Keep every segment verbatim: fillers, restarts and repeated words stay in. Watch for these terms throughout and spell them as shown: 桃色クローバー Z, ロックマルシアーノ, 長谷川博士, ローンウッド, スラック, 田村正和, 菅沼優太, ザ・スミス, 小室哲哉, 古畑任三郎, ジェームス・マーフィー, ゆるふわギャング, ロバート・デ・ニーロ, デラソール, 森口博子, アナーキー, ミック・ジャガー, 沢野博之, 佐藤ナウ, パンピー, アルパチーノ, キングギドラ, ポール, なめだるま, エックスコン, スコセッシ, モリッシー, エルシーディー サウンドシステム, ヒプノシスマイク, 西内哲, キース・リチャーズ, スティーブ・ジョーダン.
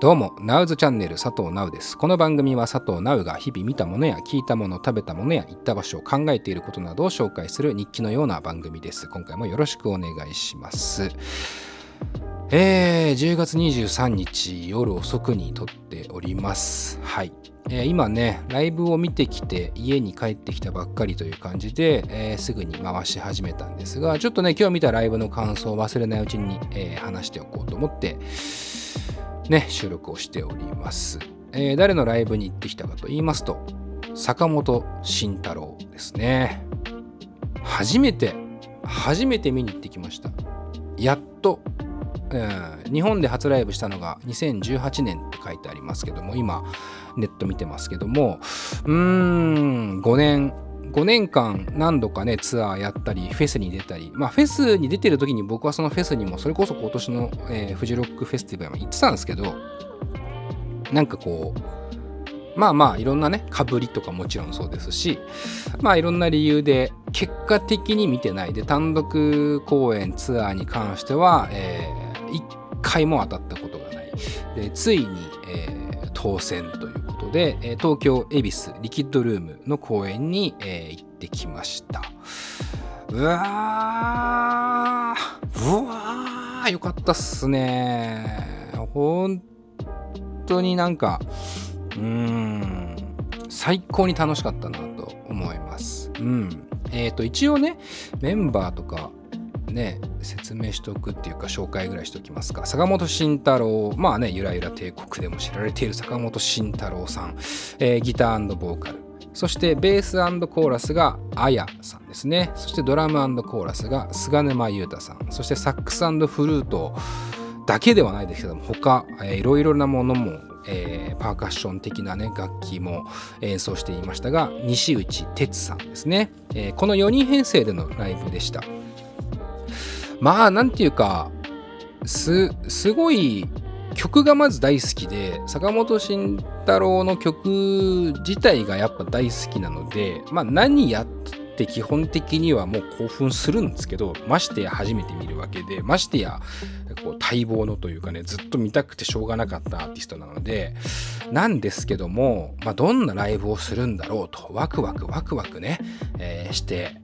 どうも、ナウズチャンネル佐藤ナウです。この番組は佐藤ナウが日々見たものや聞いたもの、食べたものや行った場所を考えていることなどを紹介する日記のような番組です。今回もよろしくお願いします。えー、じゅうがつにじゅうさんにち夜遅くに撮っております。はい。えー、今ね、ライブを見てきて家に帰ってきたばっかりという感じで、えー、すぐに回し始めたんですが、ちょっとね、今日見たライブの感想を忘れないうちに、えー、話しておこうと思って、ね、収録をしております、えー、誰のライブに行ってきたかと言いますと、坂本慎太郎ですね。初めて初めて見に行ってきました。やっと、うん、日本で初ライブしたのがにせんじゅうはちねんって書いてありますけども、今ネット見てますけども、うーんごねんごねんかん何度かねツアーやったりフェスに出たり、まあフェスに出てる時に僕はそのフェスにもそれこそ今年の、えー、フジロックフェスティバルも行ってたんですけど、なんかこうまあまあいろんなねかぶりとかもちろんそうですし、まあいろんな理由で結果的に見てないで、単独公演ツアーに関しては、えー、いっかいも当たったことがない。でついに、えー、当選というで、東京恵比寿リキッドルームの公演に、えー、行ってきました。うわーうわーよかったっすね。本当になんかうーん最高に楽しかったなと思います、うんえー、と一応ねメンバーとかね、説明しておくっていうか紹介ぐらいしておきますか。坂本慎太郎、まあねゆらゆら帝国でも知られている坂本慎太郎さん、えー、ギター&ボーカル、そしてベース&コーラスがあやさんですね。そしてドラム&コーラスが菅沼優太さん、そしてサックス&フルートだけではないですけども、他、えー、いろいろなものも、えー、パーカッション的なね楽器も演奏していましたが、西内哲さんですね、えー、このよにんへんせいでのライブでした。まあなんていうか す, すごい曲がまず大好きで、坂本慎太郎の曲自体がやっぱ大好きなので、まあ何やって基本的にはもう興奮するんですけど、ましてや初めて見るわけで、ましてやこう待望のというかね、ずっと見たくてしょうがなかったアーティストなのでなんですけども、まあどんなライブをするんだろうとワクワクワクワクね、えー、して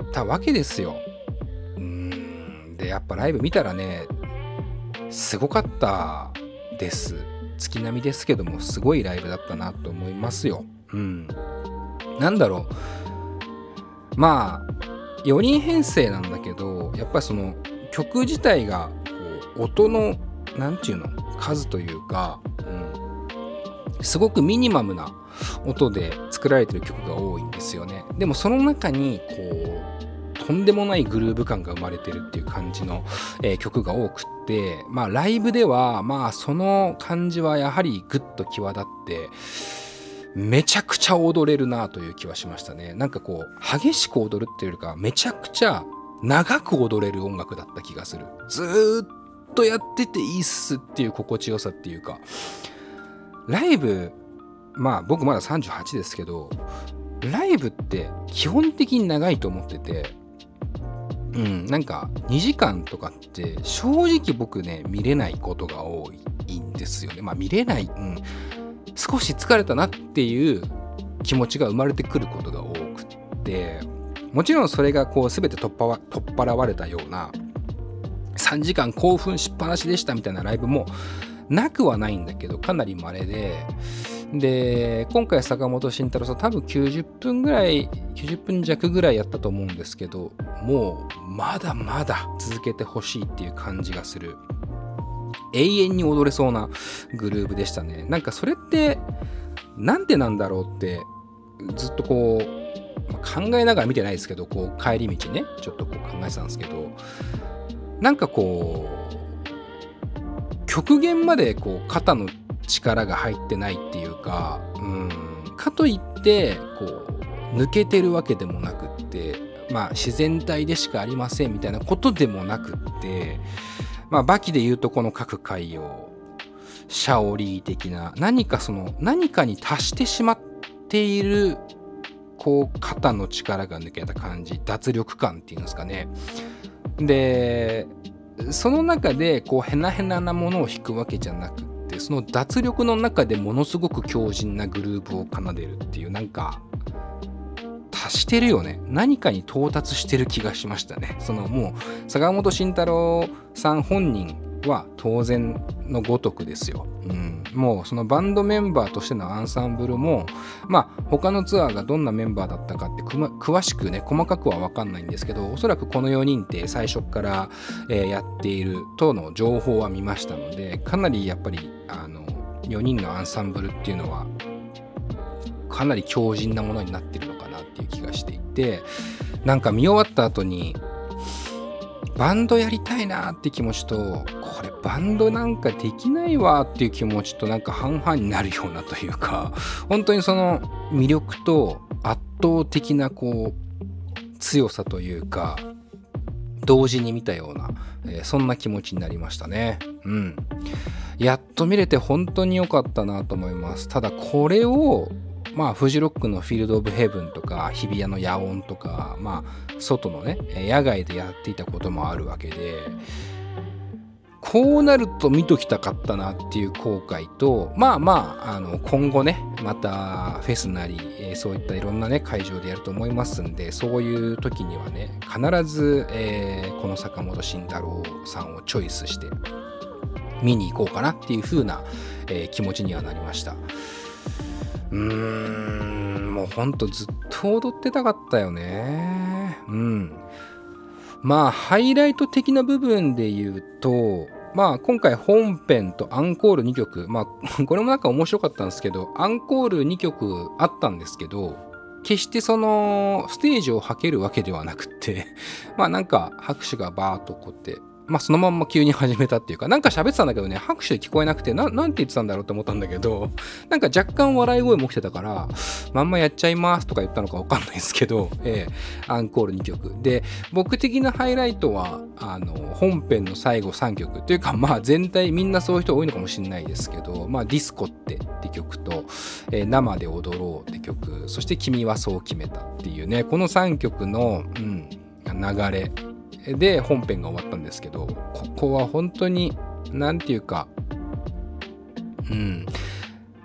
いったわけですよ。やっぱライブ見たらねすごかったです。月並みですけどもすごいライブだったなと思いますよ。うんなんだろう、まあよにんへんせいなんだけど、やっぱりその曲自体がこう音のなんていうの数というか、うん、すごくミニマムな音で作られてる曲が多いんですよね。でもその中にこうとんでもないグルーヴ感が生まれてるっていう感じの、えー、曲が多くって、まあライブではまあその感じはやはりグッと際立ってめちゃくちゃ踊れるなという気はしましたね。なんかこう激しく踊るっていうよりかめちゃくちゃ長く踊れる音楽だった気がする。ずーっとやってていいっすっていう心地よさっていうか、ライブまあ僕まださんじゅうはちですけど、ライブって基本的に長いと思ってて。うん、なんかにじかんとかって正直僕ね見れないことが多いんですよね。まあ見れない、うん、少し疲れたなっていう気持ちが生まれてくることが多くって、もちろんそれがこう全て取っ払、取っ払われたようなさんじかん興奮しっぱなしでしたみたいなライブもなくはないんだけど、かなり稀で、で今回坂本慎太郎さん多分きゅうじゅっぷんぐらいきゅうじゅっぷんじゃくぐらいやったと思うんですけど、もうまだまだ続けてほしいっていう感じがする。永遠に踊れそうなグルーヴでしたね。なんかそれってなんでなんだろうってずっとこう、まあ、考えながら見てないですけど、こう帰り道ねちょっとこう考えてたんですけど、なんかこう極限までこう肩の力が入ってないっていうか、うん、かといってこう抜けてるわけでもなくって、まあ、自然体でしかありませんみたいなことでもなくって、まあ、バキで言うとこの各界をシャオリー的な何かその何かに達してしまっているこう肩の力が抜けた感じ、脱力感っていうんですかね。でその中でこうヘナヘナなものを弾くわけじゃなくて、、その脱力の中でものすごく強靭なグルーブを奏でるっていう、なんか達してるよね、何かに到達してる気がしましたね。そのもう坂本慎太郎さん本人は当然のごとくですよ、うん、もうそのバンドメンバーとしてのアンサンブルも、まあ他のツアーがどんなメンバーだったかって、ま、詳しくね細かくは分かんないんですけど、おそらくこのよにんって最初から、えー、やっているとの情報は見ましたので、かなりやっぱりあのよにんのアンサンブルっていうのはかなり強靭なものになってるのかなっていう気がしていて、なんか見終わった後にバンドやりたいなって気持ちと、これバンドなんかできないわっていう気持ちと、なんか半々になるようなというか、本当にその魅力と圧倒的なこう強さというか同時に見たような、えー、そんな気持ちになりましたね。うん、やっと見れて本当に良かったなと思います。ただこれをまあ、フジロックのフィールドオブヘブンとか日比谷の野音とか、まあ、外のね野外でやっていたこともあるわけで、こうなると見ときたかったなっていう後悔と、まあまあ、あの今後ねまたフェスなり、えー、そういったいろんなね会場でやると思いますんで、そういう時にはね必ず、えー、この坂本慎太郎さんをチョイスして見に行こうかなっていう風な、えー、気持ちにはなりました。うーん、もうほんとずっと踊ってたかったよね。うん。まあハイライト的な部分で言うと、まあ今回本編とアンコールにきょく、まあこれもなんか面白かったんですけど、アンコールにきょくあったんですけど、決してそのステージをはけるわけではなくってまあなんか拍手がバーっとこうって。まあ、そのまんま急に始めたっていうか、なんか喋ってたんだけどね、拍手で聞こえなくて、な、なんて言ってたんだろうって思ったんだけど、なんか若干笑い声も起きてたから、まんまやっちゃいますとか言ったのかわかんないですけど、えー、アンコールにきょく。で、僕的なハイライトは、あの、本編の最後さんきょくっていうか、まあ全体みんなそういう人多いのかもしれないですけど、まあディスコってって曲と、えー、生で踊ろうって曲、そして君はそう決めたっていうね、このさんきょくの、うん、流れ。で本編が終わったんですけど、ここは本当になんていうか、うん、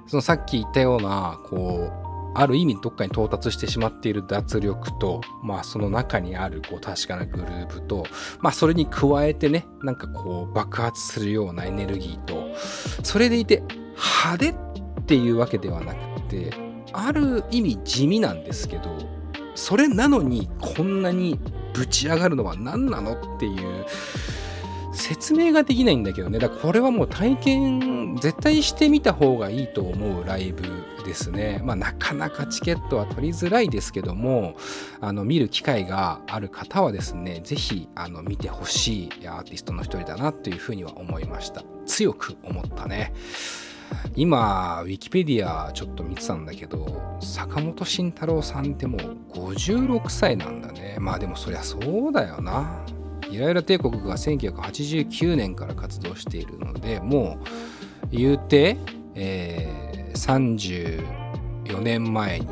そのさっき言ったようなこうある意味どっかに到達してしまっている脱力と、まあその中にあるこう確かなグルーヴと、まあそれに加えてね、なんかこう爆発するようなエネルギーと、それでいて派手っていうわけではなくて、ある意味地味なんですけど、それなのにこんなにぶち上がるのは何なのっていう説明ができないんだけどね。だからこれはもう体験絶対してみた方がいいと思うライブですね。まあなかなかチケットは取りづらいですけども、あの見る機会がある方はですね、ぜひあの見てほしいアーティストの一人だなというふうには思いました。強く思ったね。今ウィキペディアちょっと見てたんだけど、坂本慎太郎さんってもうごじゅうろくさいなんだね。まあでもそりゃそうだよな。ゆらゆら帝国がせんきゅうひゃくはちじゅうきゅうねんから活動しているので、もう言うて、えー、さんじゅうよねんまえに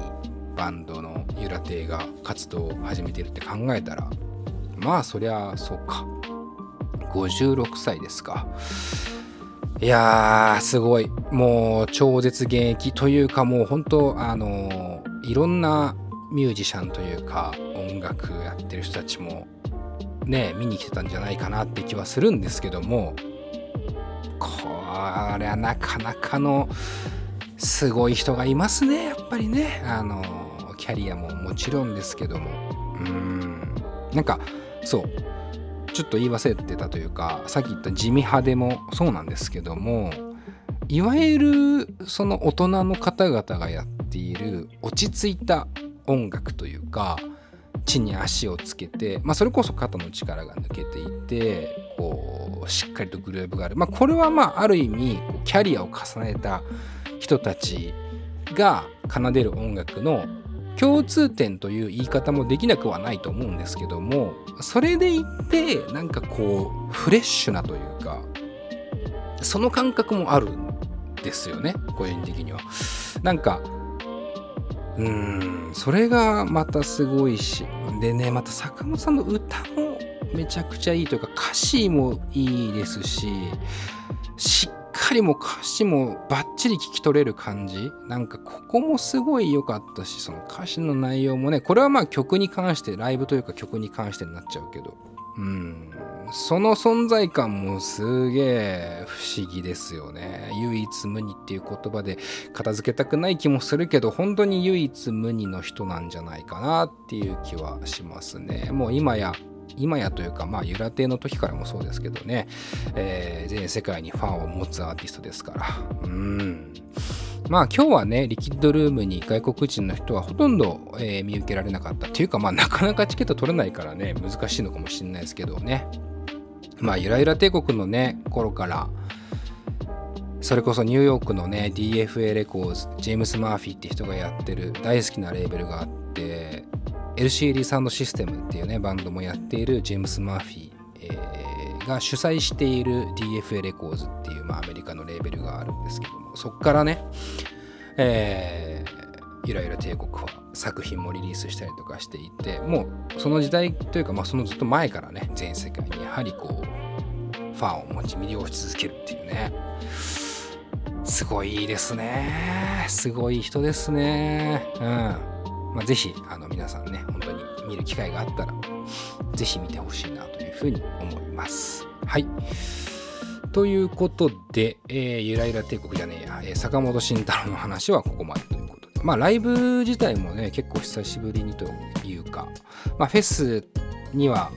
バンドのゆら帝が活動を始めているって考えたら、まあそりゃそうか、ごじゅうろくさいですか。いやーすごい、もう超絶現役というか、もう本当あのー、いろんなミュージシャンというか音楽やってる人たちもね見に来てたんじゃないかなって気はするんですけども、これはなかなかのすごい人がいますね、やっぱりね。あのー、キャリアももちろんですけども、うーん、なんかそう。ちょっと言い忘れてたというか、さっき言った地味派でもそうなんですけども、いわゆるその大人の方々がやっている落ち着いた音楽というか、地に足をつけて、まあ、それこそ肩の力が抜けていて、こうしっかりとグルーヴがある、まあ、これはまあある意味キャリアを重ねた人たちが奏でる音楽の共通点という言い方もできなくはないと思うんですけども、それでいってなんかこうフレッシュなというか、その感覚もあるんですよね、個人的には。なんかうーん、それがまたすごいし、でね、また坂本さんの歌もめちゃくちゃいいというか、歌詞もいいですし、しっかりも歌詞もバッチリ聞き取れる感じ、なんかここもすごい良かったし、その歌詞の内容もね、これはまあ曲に関して、ライブというか曲に関してになっちゃうけど、うん、その存在感もすげえ不思議ですよね。唯一無二っていう言葉で片付けたくない気もするけど、本当に唯一無二の人なんじゃないかなっていう気はしますね。もう今や今やというか、まあゆら亭の時からもそうですけどね、えー、全世界にファンを持つアーティストですから。うん、まあ今日はね、リキッドルームに外国人の人はほとんど、えー、見受けられなかったっていうか、まあなかなかチケット取れないからね、難しいのかもしれないですけどね。まあゆらゆら帝国のね頃から、それこそニューヨークのね ディーエフエー レコーズ、ジェームス・マーフィーって人がやってる大好きなレーベルがあって、 エルシーディー サウンドシステムっていうねバンドもやっているジェームス・マーフィー、えー、が主催している ディーエフエー レコーズっていう、まあ、アメリカのレーベルがあるんですけども、そっからね、えー、ゆらゆら帝国は作品もリリースしたりとかしていて、もうその時代というか、まあ、そのずっと前からね、全世界にやはりこうファンを持ち魅了し続けるっていうね、すごいですね、すごい人ですね。うん、まあ、ぜひあの皆さんね、本当に見る機会があったらぜひ見てほしいなというふうに思います。はい。ということで、えー、ゆらゆら帝国じゃねえや、えー、坂本慎太郎の話はここまでということで、まあライブ自体もね、結構久しぶりにというか、まあフェスには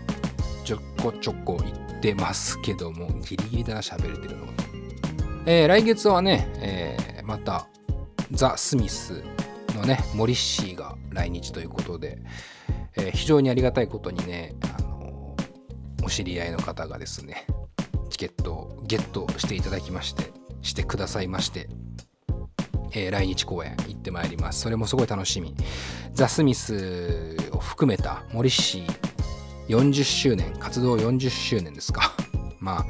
ちょこちょこ行ってますけども、ギリギリだな、喋れてるのが。えー、来月はね、えー、またザ・スミスのね、モリッシーが来日ということで、えー、非常にありがたいことにね、あのー、お知り合いの方がですね、チケットをゲットしていただきましてしてくださいまして、えー、来日公演行ってまいります。それもすごい楽しみ。ザ・スミスを含めたモリッシーよんじゅっしゅうねん、活動よんじゅっしゅうねんですか。まあ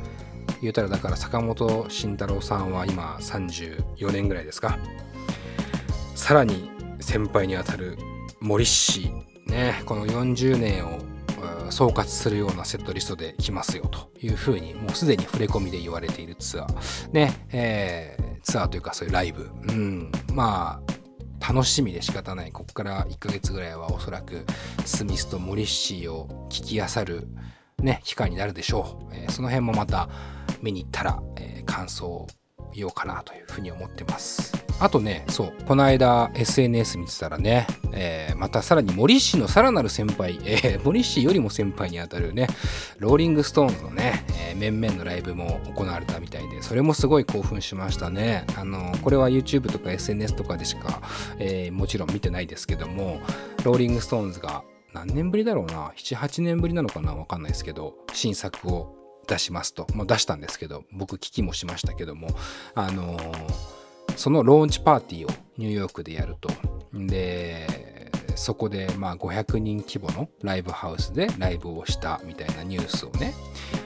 言うたら、だから坂本慎太郎さんは今さんじゅうよねんぐらいですか。さらに先輩にあたるモリッシー、ね、このよんじゅうねんを総括するようなセットリストで来ますよというふうに、もうすでに触れ込みで言われているツアー、ね、えー、ツアーというかそういうライブ、うん、まあ楽しみで仕方ない。ここからいっかげつぐらいはおそらくスミスとモリッシーを聞き漁る、ね、機会になるでしょう、えー、その辺もまた見に行ったら、えー、感想を言おうかなというふうに思ってます。あとね、そう、この間 エスエヌエス 見てたらね、えー、またさらにモリッシーのさらなる先輩、えー、モリッシーよりも先輩にあたるね、ローリングストーンズのね、えー、面々のライブも行われたみたいで、それもすごい興奮しましたね。あのー、これは YouTube とか エスエヌエス とかでしか、えー、もちろん見てないですけども、ローリングストーンズが何年ぶりだろうな、ななはちねんぶりなのかな、わかんないですけど、新作を出しますと、もう出したんですけど、僕聞きもしましたけども、あのーそのローンチパーティーをニューヨークでやると。で、そこでまあごひゃくにん規模のライブハウスでライブをしたみたいなニュースをね、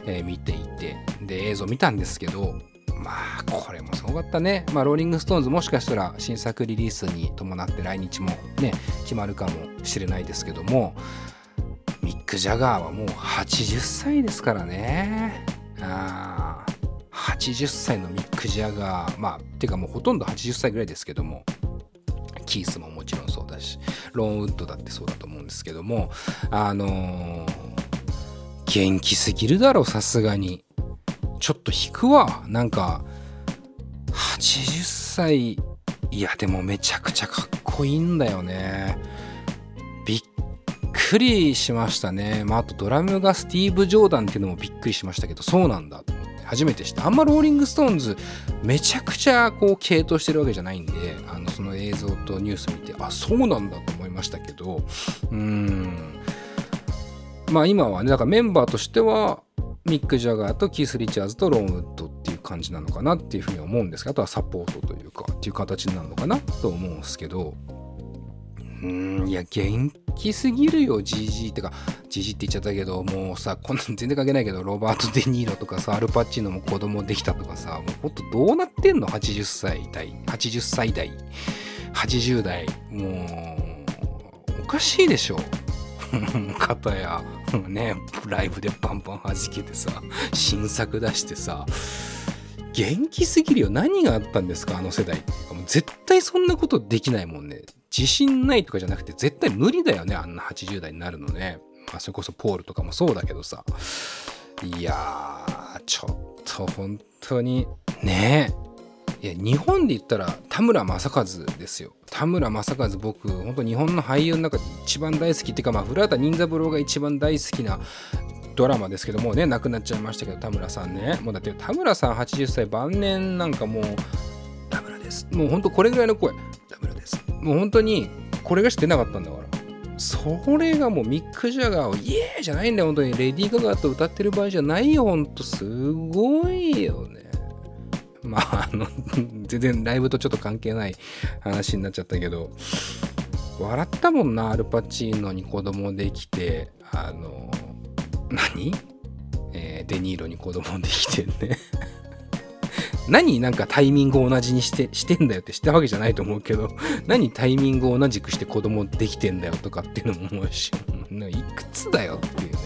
えー、見ていて、で、映像見たんですけど、まあこれもすごかったね。まあローリングストーンズ、もしかしたら新作リリースに伴って来日もね、決まるかもしれないですけども、ミック・ジャガーはもうはちじゅっさいですからね。ああ。はちじゅっさいのミック・ジャガー、まあてかもうほとんどはちじゅっさいぐらいですけども、キースももちろんそうだし、ローンウッドだってそうだと思うんですけども、あのー、元気すぎるだろさすがに。ちょっと引くわ。なんかはちじゅっさい、いやでもめちゃくちゃかっこいいんだよね。びっくりしましたね。まああとドラムがスティーブ・ジョーダンっていうのもびっくりしましたけど、そうなんだと思って初めて知った。あんまローリングストーンズめちゃくちゃこう系統してるわけじゃないんで、あのその映像とニュース見て、あ、そうなんだと思いましたけど、うーん、まあ今はね、だからメンバーとしてはミック・ジャガーとキース・リチャーズとローンウッドっていう感じなのかなっていうふうに思うんですけど、あとはサポートというかっていう形になるのかなと思うんですけど、うーん、いや元気すぎるよ ジージー ってか、 ジージー って言っちゃったけど、もうさ、こんなの全然関係ないけど、ロバート・デ・ニーロとかさ、アルパチーノも子供できたとかさ、もうほんとどうなってんの、はちじゅっさいだいはちじゅっさいだいはちじゅうだい、もうおかしいでしょ片やね、ライブでバンバン弾けてさ、新作出してさ、元気すぎるよ。何があったんですかあの世代。もう絶対そんなことできないもんね。自信ないとかじゃなくて絶対無理だよね、あんなはちじゅう代になるのね。まあ、それこそポールとかもそうだけどさ。いやー、ちょっと本当にねえ。いや、日本で言ったら田村正和ですよ。田村正和、僕本当日本の俳優の中で一番大好きっていうか、まあ古畑任三郎が一番大好きなドラマですけどもね、亡くなっちゃいましたけど、田村さんね。もうだって田村さんはちじゅっさい晩年なんかもう田村です。もう本当これぐらいの声。田村です。もう本当にこれがし出なかったんだから。それがもうミック・ジャガーをイエーじゃないんだよ、本当にレディー・ガガーと歌ってる場合じゃないよ、本当すごいよね。まあ、あの全然ライブとちょっと関係ない話になっちゃったけど、笑ったもんな、アルパチーノに子供できて、あの何、えー、デニーロに子供できてね何なんかタイミングを同じにしてしてんだよってしたわけじゃないと思うけど、何タイミングを同じくして子供できてんだよとかっていうのも思うし、いくつだよっていうね、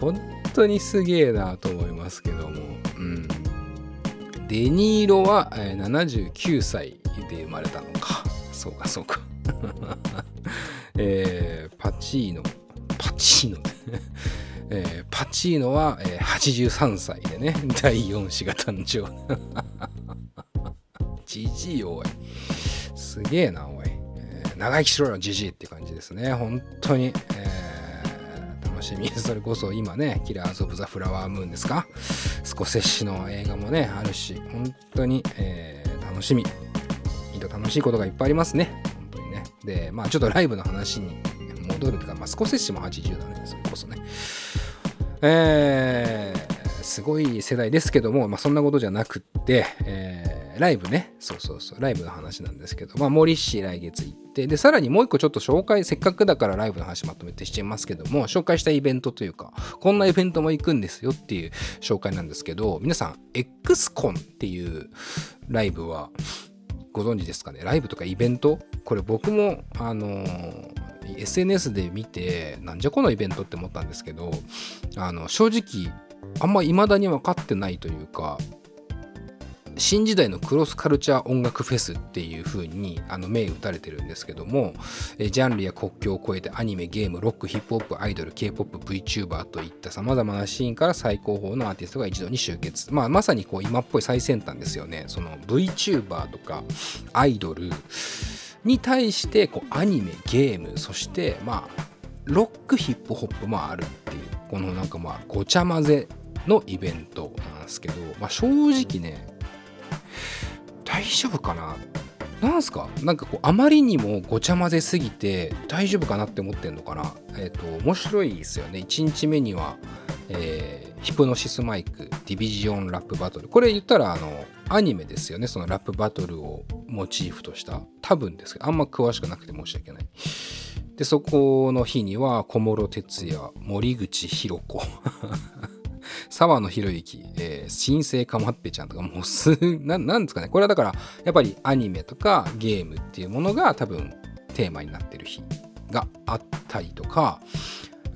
本当にすげえなと思いますけども、うん、デニーロはななじゅうきゅうさいで生まれたのか、そうかそうか、えー、パチーノパチーノえー、パチーノは、えー、はちじゅうさんさいでね、だいよんしが誕生ジジイおい、すげえなおい、えー、長生きしろよジジイって感じですね、本当に、えー、楽しみ。それこそ今ね、キラーズ・オブ・ザ・フラワームーンですか、スコセッシの映画もねあるし、本当に、えー、楽しみ、いろ楽しいことがいっぱいありますね、本当にね。で、まあちょっとライブの話に戻るとか、まあ、スコセッシもはちじゅうだね、それこそね。えー、すごい世代ですけども、まあ、そんなことじゃなくって、えー、ライブね、そうそうそう、ライブの話なんですけど、まあ、モリッシー来月行って、で、さらにもう一個ちょっと紹介、せっかくだからライブの話まとめてしちゃいますけども、紹介したイベントというか、こんなイベントも行くんですよっていう紹介なんですけど、皆さん、エックスコンっていうライブはご存知ですかね、ライブとかイベント、これ僕も、あのー、エスエヌエス で見て、なんじゃこのイベントって思ったんですけど、あの正直あんま未だに分かってないというか、新時代のクロスカルチャー音楽フェスっていう風にあの銘打たれてるんですけども、えジャンルや国境を超えてアニメ、ゲーム、ロック、ヒップホップ、アイドル、 K-ポップ、 VTuber といった様々なシーンから最高峰のアーティストが一度に集結、まあ、まさにこう今っぽい最先端ですよね。その VTuber とかアイドルに対してこうアニメ、ゲーム、そしてまあロック、ヒップホップもあるっていう、このなんかまあごちゃ混ぜのイベントなんですけど、まあ、正直ね、大丈夫かな、なんすか、なんかこうあまりにもごちゃ混ぜすぎて大丈夫かなって思ってんのかな。えっと面白いですよね。いちにちめには、えー、ヒプノシスマイク、ディビジョンラップバトル、これ言ったらあのアニメですよね。そのラップバトルをモチーフとした、多分ですけどあんま詳しくなくて申し訳ない。で、そこの日には小室哲哉、森口博子沢野博之、えー、新生かまっぺちゃんとか、もうすななんですかね、これはだからやっぱりアニメとかゲームっていうものが多分テーマになってる日があったりとか、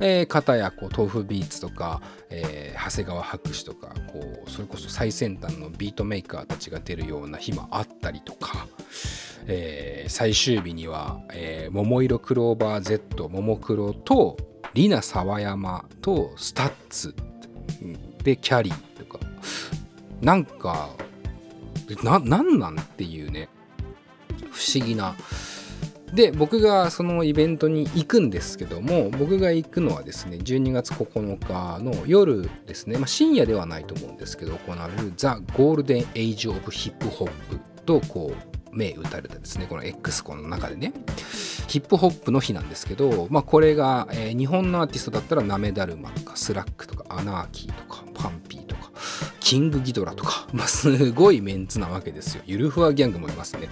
えー、片やこう豆腐ビーツとか、えー、長谷川博士とか、こうそれこそ最先端のビートメーカーたちが出るような日もあったりとか、えー、最終日には、えー、桃色クローバー Z、 ももクロとリナ沢山とスタッツでキャリーとか、なんか な, なんなんっていうね、不思議な。で、僕がそのイベントに行くんですけども、僕が行くのはですね、じゅうにがつここのかの夜ですね、まあ、深夜ではないと思うんですけど、行われるザ・ゴールデン・エイジ・オブ・ヒップホップとこう銘打たれたですね、この エックスコンの中でね、ヒップホップの日なんですけど、まあ、これが、えー、日本のアーティストだったらなめだるまとかスラックとかアナーキーとかパンピーとかキングギドラとか、まあ、すごいメンツなわけですよ。ゆるふわギャングもいますね。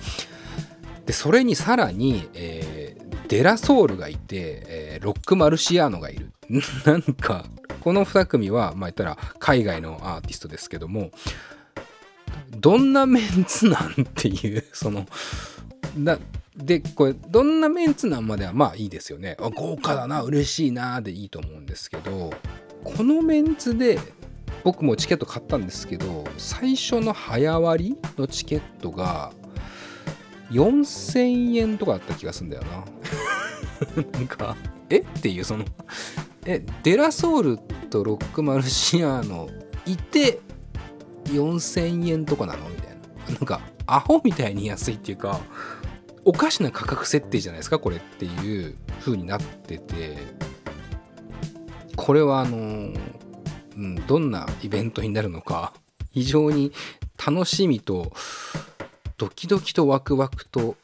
で、それにさらに、えー、デラソールがいて、えー、ロックマルシアーノがいるなんかこのにくみは、まあ、言ったら海外のアーティストですけども、どんなメンツなんていう、そのだでこれどんなメンツなんまではまあいいですよね、豪華だな、嬉しいなでいいと思うんですけど、このメンツで僕もチケット買ったんですけど、最初の早割のチケットがよんせんえんとかあった気がするんだよななんかえっていう、そのえデラソールとロックマルシアーノいてよんせんえんとかなのみたいな、なんかアホみたいに安いっていうか、おかしな価格設定じゃないですかこれっていう風になってて、これはあのーうん、どんなイベントになるのか非常に楽しみとドキドキとワクワクと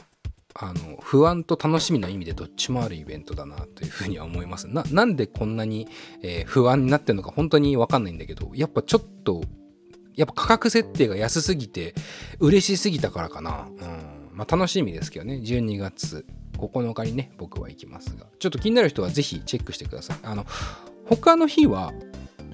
あの不安と楽しみの意味でどっちもあるイベントだなというふうには思います。 な, なんでこんなに、えー、不安になってるのか本当に分かんないんだけど、やっぱちょっとやっぱ価格設定が安すぎて嬉しすぎたからかな、うん、まあ楽しみですけどね。じゅうにがつここのかにね僕は行きますが、ちょっと気になる人はぜひチェックしてください。あの他の日は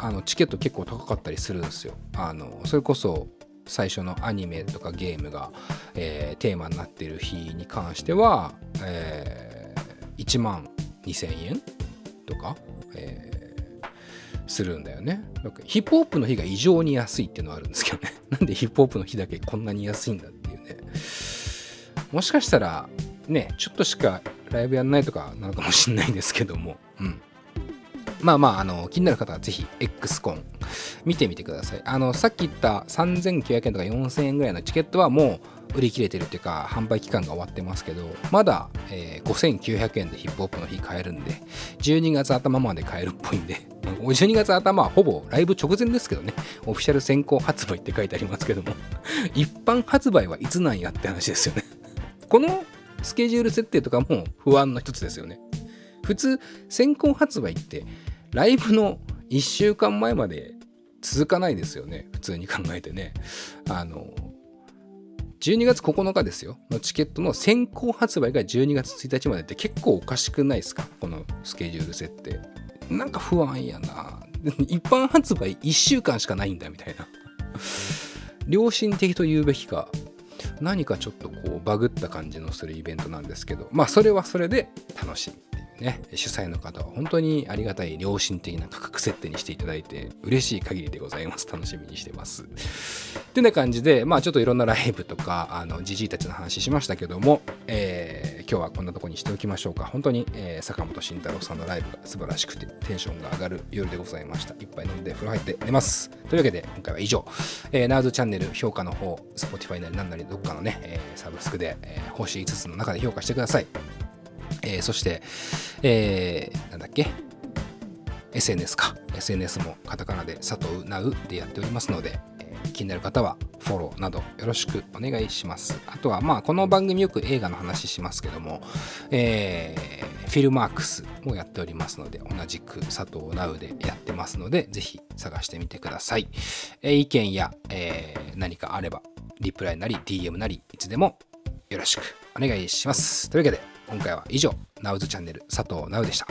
あのチケット結構高かったりするんですよ。あのそれこそ最初のアニメとかゲームが、えー、テーマになってる日に関しては、えー、いちまんにせんえんとか、えー、するんだよね。なんかヒップホップの日が異常に安いっていうのはあるんですけどねなんでヒップホップの日だけこんなに安いんだっていうね。もしかしたらねちょっとしかライブやんないとかなのかもしれないんですけども、うんまあまあ、あの、気になる方はぜひ X コン見てみてください。あの、さっき言ったさんぜんきゅうひゃくえんとかよんせんえんぐらいのチケットはもう売り切れてるっていうか、販売期間が終わってますけど、まだ、えー、ごせんきゅうひゃくえんでヒップホップの日買えるんで、じゅうにがつあたままで買えるっぽいんで、じゅうにがつあたまはほぼライブ直前ですけどね、オフィシャル先行発売って書いてありますけども、一般発売はいつなんやって話ですよね。このスケジュール設定とかも不安の一つですよね。普通先行発売ってライブのいっしゅうかんまえまで続かないですよね、普通に考えてね。あのじゅうにがつここのかですよのチケットの先行発売がじゅうにがつついたちまでって結構おかしくないですか、このスケジュール設定。なんか不安やな、一般発売いっしゅうかんしかないんだみたいな良心的と言うべきか何かちょっとこうバグった感じのするイベントなんですけど、まあそれはそれで楽しみね、主催の方は本当にありがたい良心的な価格設定にしていただいて嬉しい限りでございます。楽しみにしてますってな感じで、まあちょっといろんなライブとかあのじじいたちの話しましたけども、えー、今日はこんなとこにしておきましょうか。本当に、えー、坂本慎太郎さんのライブが素晴らしくてテンションが上がる夜でございました。いっぱい飲んで風呂入って寝ます。というわけで今回は以上、えー、ナーズチャンネル評価の方 Spotify なりなんなりどっかのね、えー、サブスクで、えー、星いつつの中で評価してください。えー、そして、えー、なんだっけ エスエヌエス か エスエヌエス もカタカナで佐藤なうでやっておりますので、えー、気になる方はフォローなどよろしくお願いします。あとはまあこの番組よく映画の話しますけども、えー、フィルマークスもやっておりますので、同じく佐藤なうでやってますのでぜひ探してみてください。えー、意見や、えー、何かあればリプライなり ディーエム なりいつでもよろしくお願いします。というわけで今回は以上、ナウズチャンネル佐藤ナウでした。